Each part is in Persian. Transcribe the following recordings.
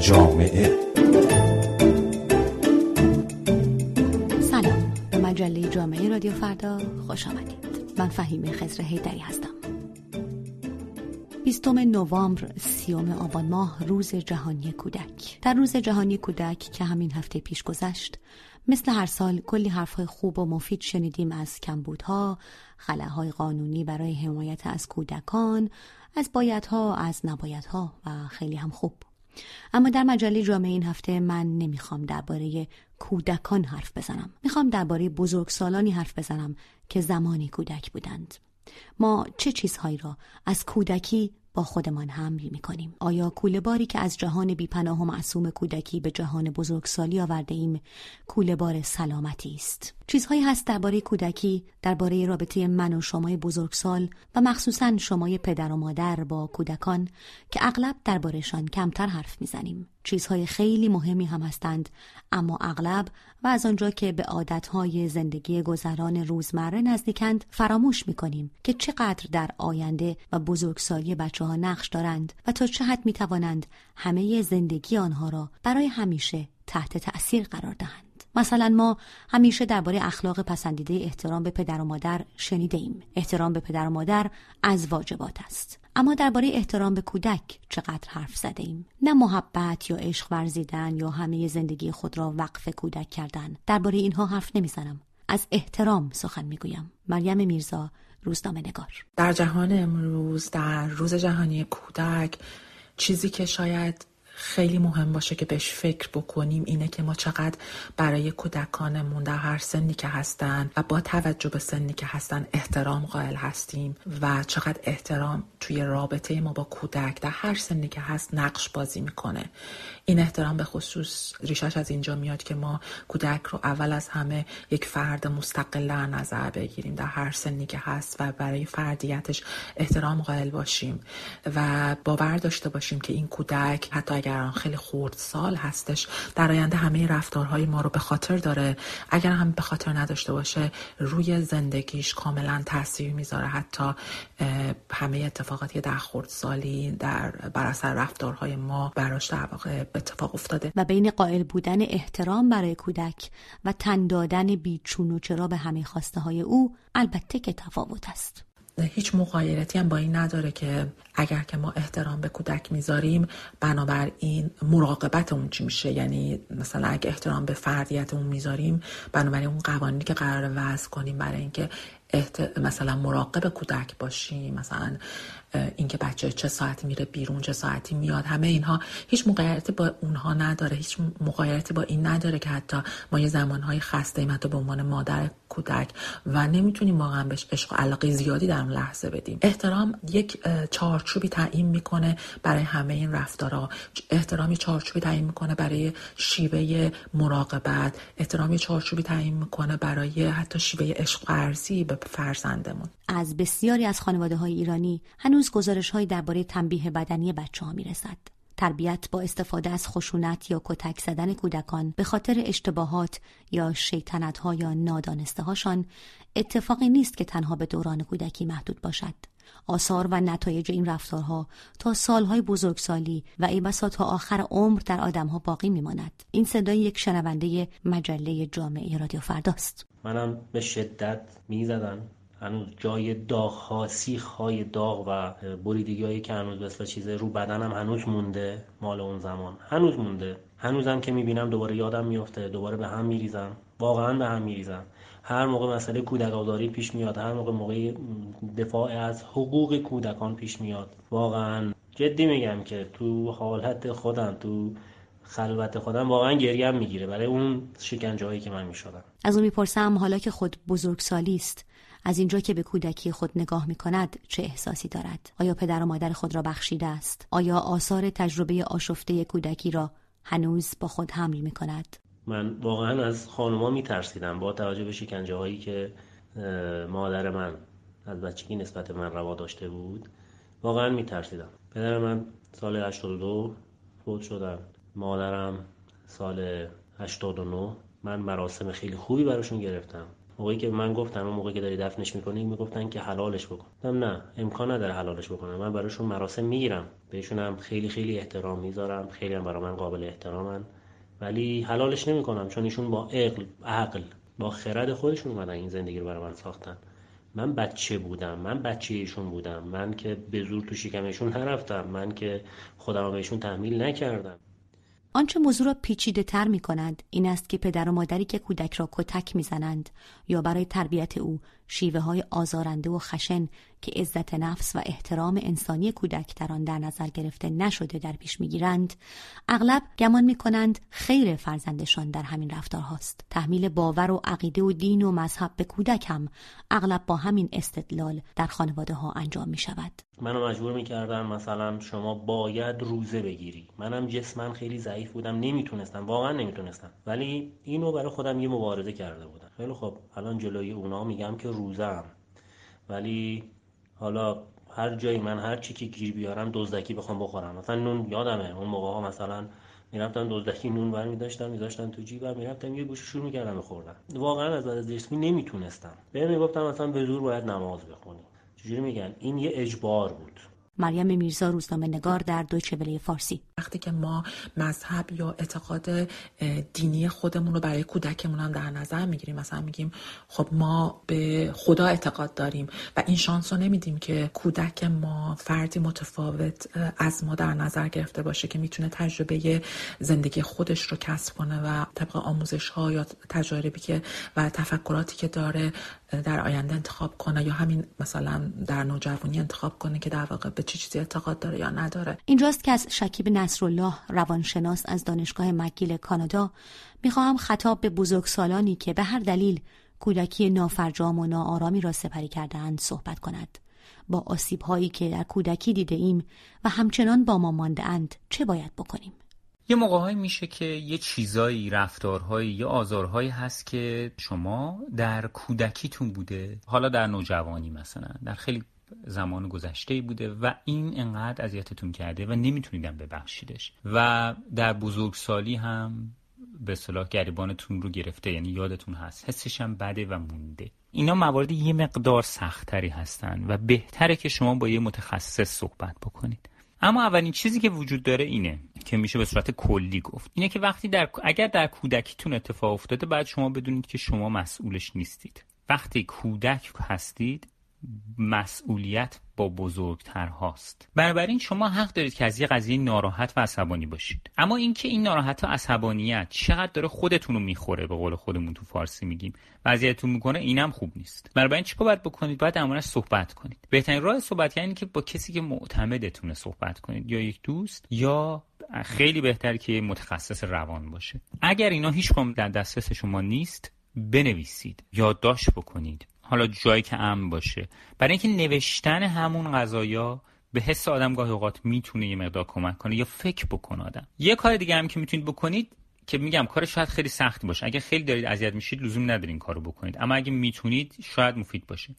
جامعه. سلام، به مجله جامعه رادیو فردا خوش آمدید. من فهیمه خضری حیدری هستم. 20 نوامبر، 30 آبان ماه، روز جهانی کودک. در روز جهانی کودک که همین هفته پیش گذشت، مثل هر سال کلی حرفهای خوب و مفید شنیدیم از کمبودها، خلاهای قانونی برای حمایت از کودکان، از بایدها، از نبایدها و خیلی هم خوب. اما در مجله جامعه این هفته من نمیخوام درباره کودکان حرف بزنم. میخوام درباره بزرگسالانی حرف بزنم که زمانی کودک بودند. ما چه چیزهایی را از کودکی با خودمان حمل می‌کنیم؟ آیا کوله‌باری که از جهان بی‌پناه و معصوم کودکی به جهان بزرگسالی آورده ایم کوله‌بار سلامتی است؟ چیزهایی هست درباره کودکی، درباره رابطه من و شمای بزرگسال و مخصوصاً شمای پدر و مادر با کودکان که اغلب درباره‌شان کمتر حرف می‌زنیم. چیزهای خیلی مهمی هم هستند، اما اغلب و از آنجا که به عادتهای زندگی گذران روزمره نزدیکند فراموش می‌کنیم که چقدر در آینده و بزرگسالی بچه‌ها نقش دارند و تا چه حد می‌توانند همه زندگی آنها را برای همیشه تحت تأثیر قرار دهند. مثلا ما همیشه درباره اخلاق پسندیده احترام به پدر و مادر شنیده ایم. احترام به پدر و مادر از واجبات است. اما درباره احترام به کودک چقدر حرف زده ایم؟ نه محبت یا عشق ورزیدن یا همه زندگی خود را وقف کودک کردن، درباره اینها حرف نمیزنم. از احترام سخن میگویم. مریم میرزا، روزنامه نگار. در جهان امروز، در روز جهانی کودک، چیزی که شاید خیلی مهم باشه که بهش فکر بکنیم اینه که ما چقدر برای کودکانمون در هر سنی که هستن و با توجه به سنی که هستن احترام قائل هستیم و چقدر احترام توی رابطه ما با کودک در هر سنی که هست نقش بازی میکنه. این احترام به خصوص ریشش از اینجا میاد که ما کودک رو اول از همه یک فرد مستقل در نظر بگیریم در هر سنی که هست و برای فردیتش احترام قائل باشیم و باور داشته باشیم که این کودک حتی اگر آن خیلی خردسال هستش در آینده همه رفتارهای ما رو به خاطر داره. اگر هم به خاطر نداشته باشه روی زندگیش کاملا تاثیر میذاره، حتی همه اتفاقاتی در خردسالی در بر اثر رفتارهای ما براش در واقع اتفاق افتاده. و بین قائل بودن احترام برای کودک و تن دادن بیچون و چرا به همه خواسته های او البته که تفاوت است. هیچ مقایرتی هم با این نداره که اگر که ما احترام به کودک میذاریم بنابراین مراقبتمون چی میشه، یعنی مثلا اگه احترام به فردیتمون میذاریم بنابراین اون قوانینی که قرار وضع کنیم برای اینکه مثلا مراقب کودک باشیم، مثلا اینکه بچه چه ساعتی میره بیرون چه ساعتی میاد، همه اینها هیچ مقایرتی با اونها نداره. هیچ مقایرتی با این نداره که حتی ما یه زمانهای خسته ایم حتی به عنوان مادر کودک و نمیتونیم واقعا بهش عشق و علاقه زیادی در اون لحظه بدیم. احترام یک چارچوبی تعیین میکنه برای همه این رفتارها. احترام یک چارچوبی تعیین میکنه برای شیوه مراقبت. احترام یک چارچوبی تعیین میکنه برای حتی شیوه عشق ورزی به فرزندمون. از بسیاری از خانواده‌های ایرانی هنوز گزارش‌های درباره تنبیه بدنی بچه‌ها می‌رسد. تربیت با استفاده از خشونت یا کتک زدن کودکان به خاطر اشتباهات یا شیطنت‌ها یا نادانسته‌هاشان اتفاقی نیست که تنها به دوران کودکی محدود باشد. آثار و نتایج این رفتارها تا سالهای بزرگسالی و ای بسا تا آخر عمر در آدم‌ها باقی می‌ماند. این صدای یک شنونده مجله جامعه رادیو فرداست. منم به شدت می‌زدم. هنوز جای داغ‌ها، سیخ‌های داغ و بریدگی‌هایی که هنوز مثل چیز رو بدنم هنوز مونده، مال اون زمان هنوز مونده. هنوزم که می‌بینم دوباره یادم می‌افته، دوباره به هم می‌ریزم، واقعاً به هم می‌ریزم. هر موقع مسئله کودک آزاری پیش میاد، هر موقع دفاع از حقوق کودکان پیش میاد، واقعاً جدی میگم که تو حالت خودم، تو خلوت خودم واقعا گریم میگیره برای اون شکنجه‌هایی که من می‌شدم. از اون می‌پرسم حالا که خود بزرگسالی است، از اینجا که به کودکی خود نگاه می‌کند چه احساسی دارد؟ آیا پدر و مادر خود را بخشیده است؟ آیا آثار تجربه آشفته کودکی را هنوز با خود حمل می‌کند؟ من واقعا از خانوما می‌ترسیدم با توجه به شکنجه‌هایی که مادر من از بچگی نسبت من روا داشته بود. واقعا می‌ترسیدم. پدر من سال 82 فوت شدن، مادرم سال 89. من مراسم خیلی خوبی براشون گرفتم موقعی که من گفتم اون موقعی که داری دفنش میکنی میگفتن که حلالش بکن. گفتم نه، امکان نداره حلالش بکنم. من براشون مراسم میگیرم، بهشونم خیلی خیلی احترام میذارم، خیلی هم برای من قابل احترامن، ولی حلالش نمیکنم، چون ایشون با عقل با خرد خودشون اومدن این زندگی رو برای من ساختن. من بچه بودم، من بچه ایشون بودم، من که به زور تو شکمشون نرفتم، من که خودم بهشون تحمیل نکردم. آنچه موضوع را پیچیده تر می کند این است که پدر و مادری که کودک را کتک می زنند یا برای تربیت او شیوه های آزارنده و خشن که عزت نفس و احترام انسانی کودک در آن در نظر گرفته نشده در پیش می گیرند، اغلب گمان می کنند خیر فرزندشان در همین رفتار هاست. تحمیل باور و عقیده و دین و مذهب به کودک هم اغلب با همین استدلال در خانواده ها انجام می شود. منو مجبور می کردن مثلا شما باید روزه بگیری. منم جسماً خیلی ضعیف بودم، نمیتونستم، واقعا نمیتونستم، ولی اینو برای خودم یه مبارزه کرده بودم. خیلی خب، الان جلوی اونا میگم که روزم، ولی حالا هر جایی من هر چی که گیر بیارم دزدکی بخوام بخورم. مثلا نون یادمه اون موقع ها مثلا میرفتم دزدکی نون برمی داشتم، میذاشتم تو جیبم، میرفتم یه گوشه شروع میکردم میخوردم. واقعا از وضع جسمی نمیتونستم. بهم میگفتن مثلا به زور باید نماز بخونی. چجوری میگن؟ این یه اجبار بود. مریم میرزا، روزنامه‌نگار در دویچه وله فارسی. وقتی که ما مذهب یا اعتقاد دینی خودمون رو برای کودکمون هم در نظر میگیریم، مثلا میگیم خب ما به خدا اعتقاد داریم و این شانس رو نمیدیم که کودک ما فردی متفاوت از ما در نظر گرفته باشه که میتونه تجربه زندگی خودش رو کسب کنه و طبق آموزش‌ها یا تجاربی که و تفکراتی که داره در آینده انتخاب کنه، یا همین مثلا در نوجوانی انتخاب کنه که در واقع به چه چیزی اعتقاد داره یا نداره. اینجاست که از شکیب نصرالله، روانشناس از دانشگاه مکیل کانادا، میخواهم خطاب به بزرگسالانی که به هر دلیل کودکی نافرجام و ناآرامی را سپری کرده‌اند صحبت کند. با آسیب‌هایی که در کودکی دیده‌ایم و همچنان با ما مانده‌اند چه باید بکنیم؟ یه موقع‌هایی میشه که یه چیزایی، رفتارهایی یا آزارهایی هست که شما در کودکیتون بوده، حالا در نوجوانی مثلا در خیلی زمان گذشته‌ای بوده و این انقدر اذیتتون کرده و نمیتونیدن ببخشیدش و در بزرگسالی هم به اصطلاح گریبانتون رو گرفته، یعنی یادتون هست، حسش هم بده و مونده. اینا موارد یه مقدار سخت‌تری هستن و بهتره که شما با یه متخصص صحبت بکنید. اما اولین چیزی که وجود داره اینه که میشه به صورت کلی گفت اینه که وقتی اگر در کودکیتون اتفاق افتاده، باید شما بدونید که شما مسئولش نیستید. وقتی کودک هستید مسئولیت با بزرگتر هاست. بنابراین شما حق دارید که از یه قضیه ناراحت و عصبانی باشید. اما اینکه این ناراحت و عصبانیت چقدر داره خودتون رو میخوره، به قول خودمون تو فارسی میگیم، وضعیتون میکنه، اینم خوب نیست. بنابراین چیکار باید بکنید؟ باید امانش صحبت کنید. بهترین راه صحبت یعنی که با کسی که معتمدتونه صحبت کنید، یا یک دوست، یا خیلی بهتر که متخصص روان باشه. اگر اینا هیچکدوم در دسترس شما نیست، بنویسید، یادداشت بکنید. حالا جایی که امن باشه، برای اینکه نوشتن همون قضایا به حس آدم گاهی اوقات میتونه یه مقدار کمک کنه یا فکر بکنه آدم. یه کار دیگه هم که میتونید بکنید که میگم کار شاید خیلی سخت باشه، اگه خیلی دارید اذیت میشید لزوم نداره این کارو بکنید، اما اگه میتونید شاید مفید باشه.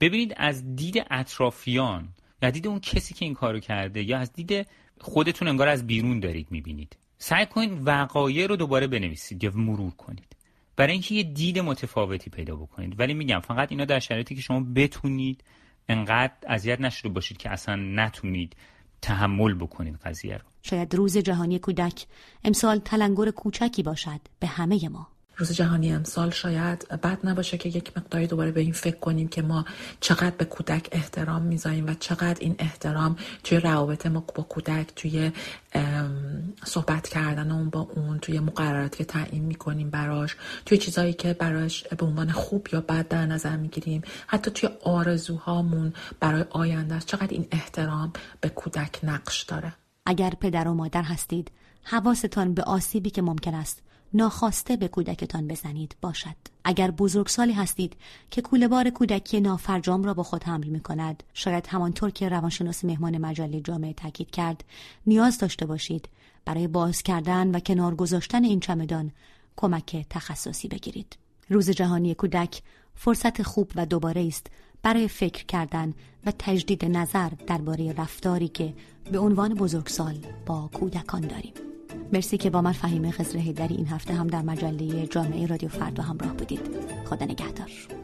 ببینید از دید اطرافیان یا دید اون کسی که این کارو کرده یا از دید خودتون انگار از بیرون دارید میبینید. سعی کنید وقایع رو دوباره بنویسید یا مرور کنید، برای اینکه یه دید متفاوتی پیدا بکنید. ولی میگم فقط اینا در شرایطی که شما بتونید انقدر اذیت نشده باشید که اصلا نتونید تحمل بکنید قضیه رو. شاید روز جهانی کودک امسال تلنگر کوچکی باشد به همه ما. روز جهانی امسال شاید بد نباشه که یک مقداری دوباره به این فکر کنیم که ما چقدر به کودک احترام میذاریم و چقدر این احترام توی روابط ما با کودک، توی صحبت کردن اون با اون، توی مقرراتی که تعیین میکنیم براش، توی چیزایی که براش به عنوان خوب یا بد در نظر میگیریم، حتی توی آرزوهامون برای آینده، چقدر این احترام به کودک نقش داره. اگر پدر و مادر هستید، حواستان به آسیبی که ممکن است ناخواسته به کودکتان بزنید باشد. اگر بزرگسالی هستید که کوله‌بار کودکی نافرجام را با خود حمل می‌کند، شاید همانطور که روانشناس مهمان مجله جامعه تاکید کرد، نیاز داشته باشید برای باز کردن و کنار گذاشتن این چمدان کمک تخصصی بگیرید. روز جهانی کودک فرصت خوب و دوباره است برای فکر کردن و تجدید نظر درباره رفتاری که به عنوان بزرگسال با کودکان داریم. مرسی که با من فهیمه خضری در این هفته هم در مجله جامعه رادیو فردا همراه بودید. خدا نگهدار.